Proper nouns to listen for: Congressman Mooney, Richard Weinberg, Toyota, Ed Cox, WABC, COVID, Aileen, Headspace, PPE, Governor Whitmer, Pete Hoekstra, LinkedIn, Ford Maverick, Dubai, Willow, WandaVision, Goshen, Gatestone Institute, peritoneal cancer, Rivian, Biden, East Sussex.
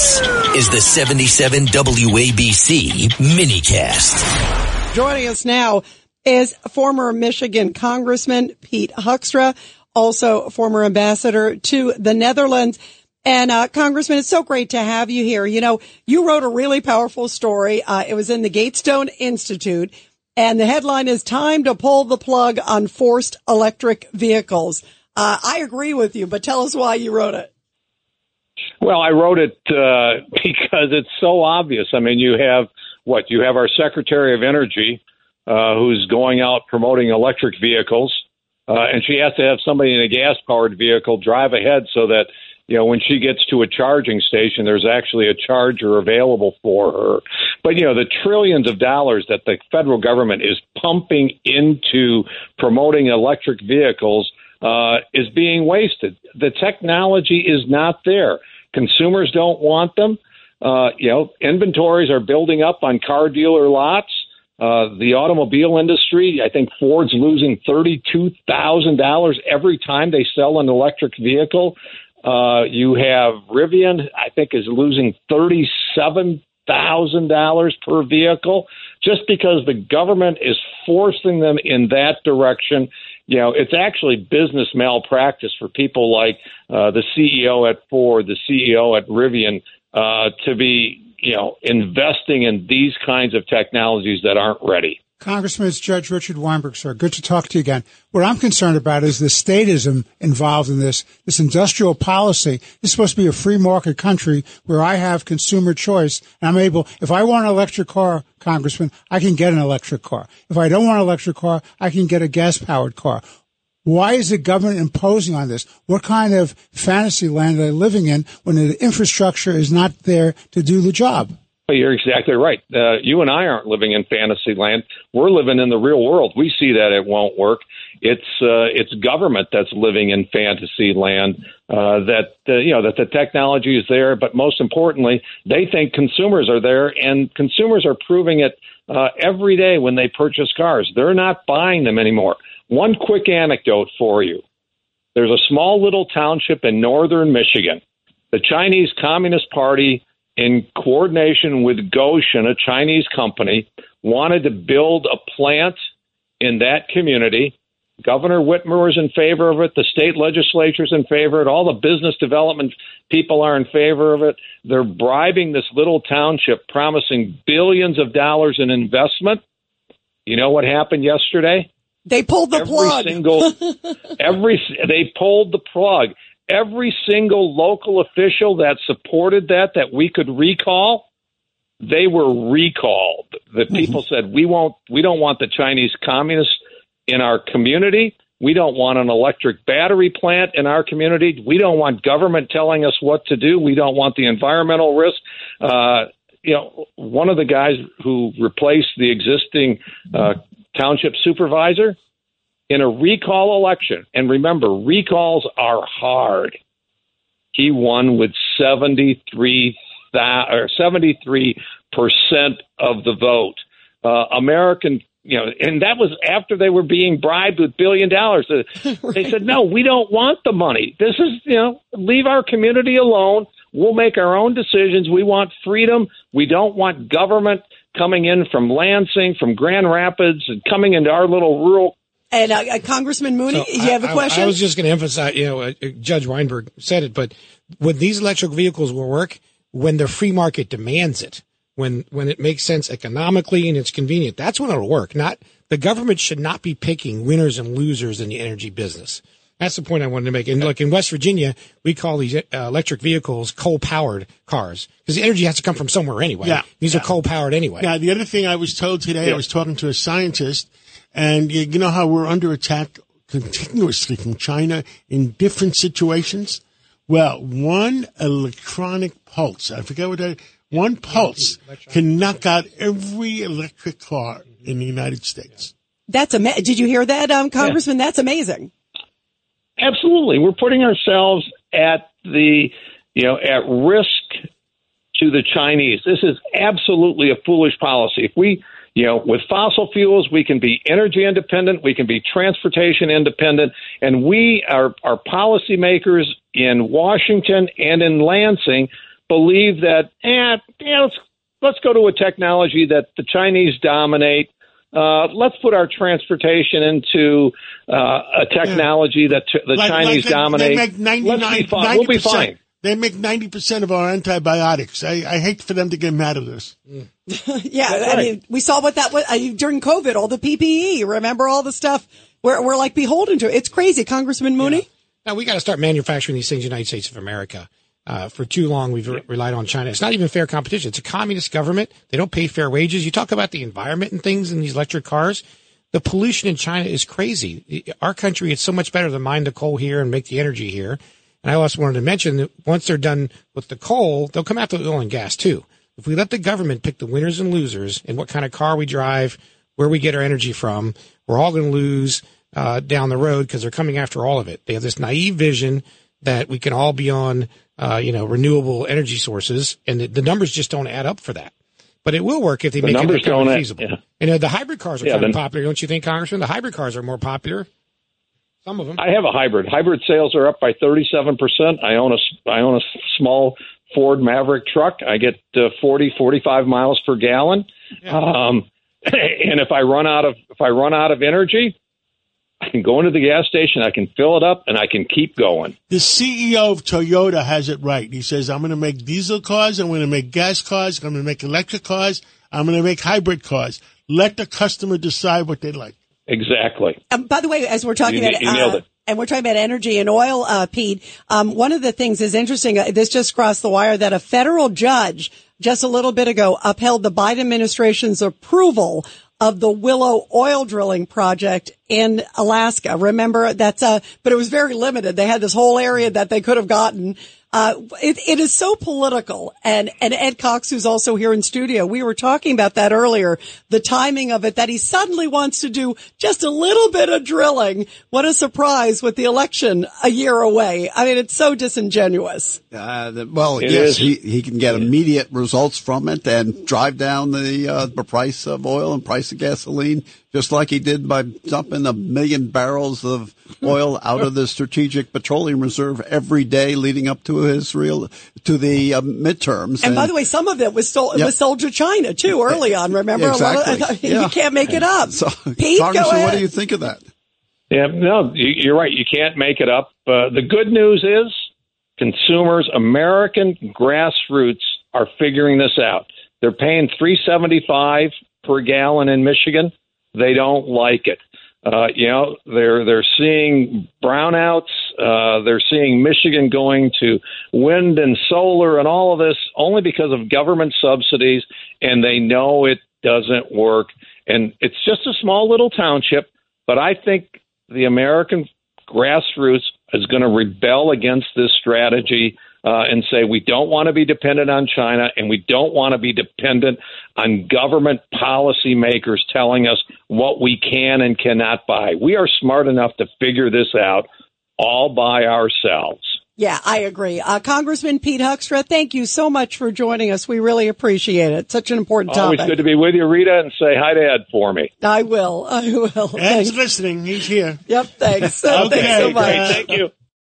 This is the 77 WABC minicast. Joining us now is former Michigan Congressman Pete Hoekstra, also former ambassador to the Netherlands. And Congressman, it's so great to have you here. You know, you wrote a really powerful story. It was in the Gatestone Institute, and the headline is "Time to Pull the Plug on Forced Electric Vehicles." I agree with you, but tell us why you wrote it. Well, I wrote it because it's so obvious. I mean, you have our Secretary of Energy who's going out promoting electric vehicles, and she has to have somebody in a gas-powered vehicle drive ahead so that, you know, when she gets to a charging station, there's actually a charger available for her. But, you know, the trillions of dollars that the federal government is pumping into promoting electric vehicles is being wasted. The technology is not there. Consumers don't want them. Inventories are building up on car dealer lots. The automobile industry, I think Ford's losing $32,000 every time they sell an electric vehicle. You have Rivian, I think, is losing $37,000 per vehicle just because the government is forcing them in that direction. You know, it's actually business malpractice for people like the CEO at Ford, the CEO at Rivian, to be, you know, investing in these kinds of technologies that aren't ready. Congressman, it's Judge Richard Weinberg, sir. Good to talk to you again. What I'm concerned about is the statism involved in this industrial policy. This is supposed to be a free market country where I have consumer choice, and I'm able, if I want an electric car, Congressman, I can get an electric car. If I don't want an electric car, I can get a gas-powered car. Why is the government imposing on this? What kind of fantasy land are they living in when the infrastructure is not there to do the job? You're exactly right. You and I aren't living in fantasy land. We're living in the real world. We see that it won't work. It's government that's living in fantasy land, that the technology is there. But most importantly, they think consumers are there, and consumers are proving it every day when they purchase cars. They're not buying them anymore. One quick anecdote for you. There's a small little township in northern Michigan. The Chinese Communist Party, in coordination with Goshen, a Chinese company, wanted to build a plant in that community. Governor Whitmer is in favor of it. The state legislature is in favor of it. All the business development people are in favor of it. They're bribing this little township, promising billions of dollars in investment. You know what happened yesterday? They pulled the plug. They pulled the plug. Every single local official that supported that we could recall, they were recalled. The people said, we don't want the Chinese communists in our community. We don't want an electric battery plant in our community. We don't want government telling us what to do. We don't want the environmental risk. One of the guys who replaced the existing township supervisor in a recall election, and remember, recalls are hard, he won with 73% of the vote. American, you know, and that was after they were being bribed with $1 billion. Right. They said, no, we don't want the money. This is, you know, leave our community alone. We'll make our own decisions. We want freedom. We don't want government coming in from Lansing, from Grand Rapids, and coming into our little rural. And Congressman Mooney, you have a question? I was just going to emphasize, you know, Judge Weinberg said it, but when these electric vehicles will work, when the free market demands it, when it makes sense economically and it's convenient, that's when it'll work. Not the government should not be picking winners and losers in the energy business. That's the point I wanted to make. And look, in West Virginia, we call these electric vehicles coal-powered cars because the energy has to come from somewhere anyway. Yeah, these are coal-powered anyway. Now, the other thing I was told today, I was talking to a scientist, and you know how we're under attack continuously from China in different situations? Well, one electronic pulse, I forget what that is, one pulse can knock out every electric car in the United States. That's amazing. Did you hear that, Congressman? Yeah. That's amazing. Absolutely. We're putting ourselves at at risk to the Chinese. This is absolutely a foolish policy. If we, you know, with fossil fuels, we can be energy independent, we can be transportation independent, and we, our policymakers in Washington and in Lansing, believe that, let's go to a technology that the Chinese dominate. Let's put our transportation into a technology that the Chinese dominate. They make 99%, we'll be fine. They make 90% of our antibiotics. I hate for them to get mad at us. Yeah, right. I mean, we saw what that was during COVID, all the PPE. Remember all the stuff we're like beholden to. It's crazy. Congressman Mooney? Yeah. Now, we got to start manufacturing these things in the United States of America. For too long, we've relied on China. It's not even fair competition. It's a communist government. They don't pay fair wages. You talk about the environment and things in these electric cars. The pollution in China is crazy. Our country, it's so much better to mine the coal here and make the energy here. And I also wanted to mention that once they're done with the coal, they'll come after the oil and gas, too. If we let the government pick the winners and losers and what kind of car we drive, where we get our energy from, we're all going to lose down the road because they're coming after all of it. They have this naive vision that we can all be on renewable energy sources, and the numbers just don't add up for that. But it will work if they make it feasible. Yeah. And the hybrid cars are kind of popular, don't you think, Congressman? The hybrid cars are more popular. Some of them. I have a hybrid. Hybrid sales are up by 37%. I own a small Ford Maverick truck. I get 45 miles per gallon. Yeah. And if I run out of energy, I can go into the gas station, I can fill it up, and I can keep going. The CEO of Toyota has it right. He says, I'm going to make diesel cars, I'm going to make gas cars, I'm going to make electric cars, I'm going to make hybrid cars. Let the customer decide what they like. Exactly. By the way, as we're talking about it. And we're talking about energy and oil, Pete, one of the things is interesting, this just crossed the wire, that a federal judge just a little bit ago upheld the Biden administration's approval of the Willow oil drilling project in Alaska. Remember, but it was very limited. They had this whole area that they could have gotten. It is so political. And Ed Cox, who's also here in studio, we were talking about that earlier, the timing of it, that he suddenly wants to do just a little bit of drilling. What a surprise with the election a year away. I mean, it's so disingenuous. Yes, he can get immediate results from it and drive down the price of oil and price of gasoline, just like he did by dumping 1 million barrels of oil out of the Strategic Petroleum Reserve every day leading up to the midterms. And by the way, some of it was sold to China too early on. Remember, exactly. You can't make it up. So, Pete, Congressman, what do you think of that? Yeah, no, you're right. You can't make it up. The good news is consumers, American grassroots, are figuring this out. They're paying $3.75 per gallon in Michigan. They don't like it. They're seeing brownouts. They're seeing Michigan going to wind and solar and all of this only because of government subsidies, and they know it doesn't work. And it's just a small little township, but I think the American grassroots is going to rebel against this strategy and say we don't want to be dependent on China, and we don't want to be dependent on government policymakers telling us what we can and cannot buy. We are smart enough to figure this out all by ourselves. Yeah, I agree. Congressman Pete Hoekstra, thank you so much for joining us. We really appreciate it. Such an important topic. Always good to be with you, Rita, and say hi to Ed for me. I will. Ed's listening. He's here. Yep, thanks. Okay, thanks so much. Great. Thank you.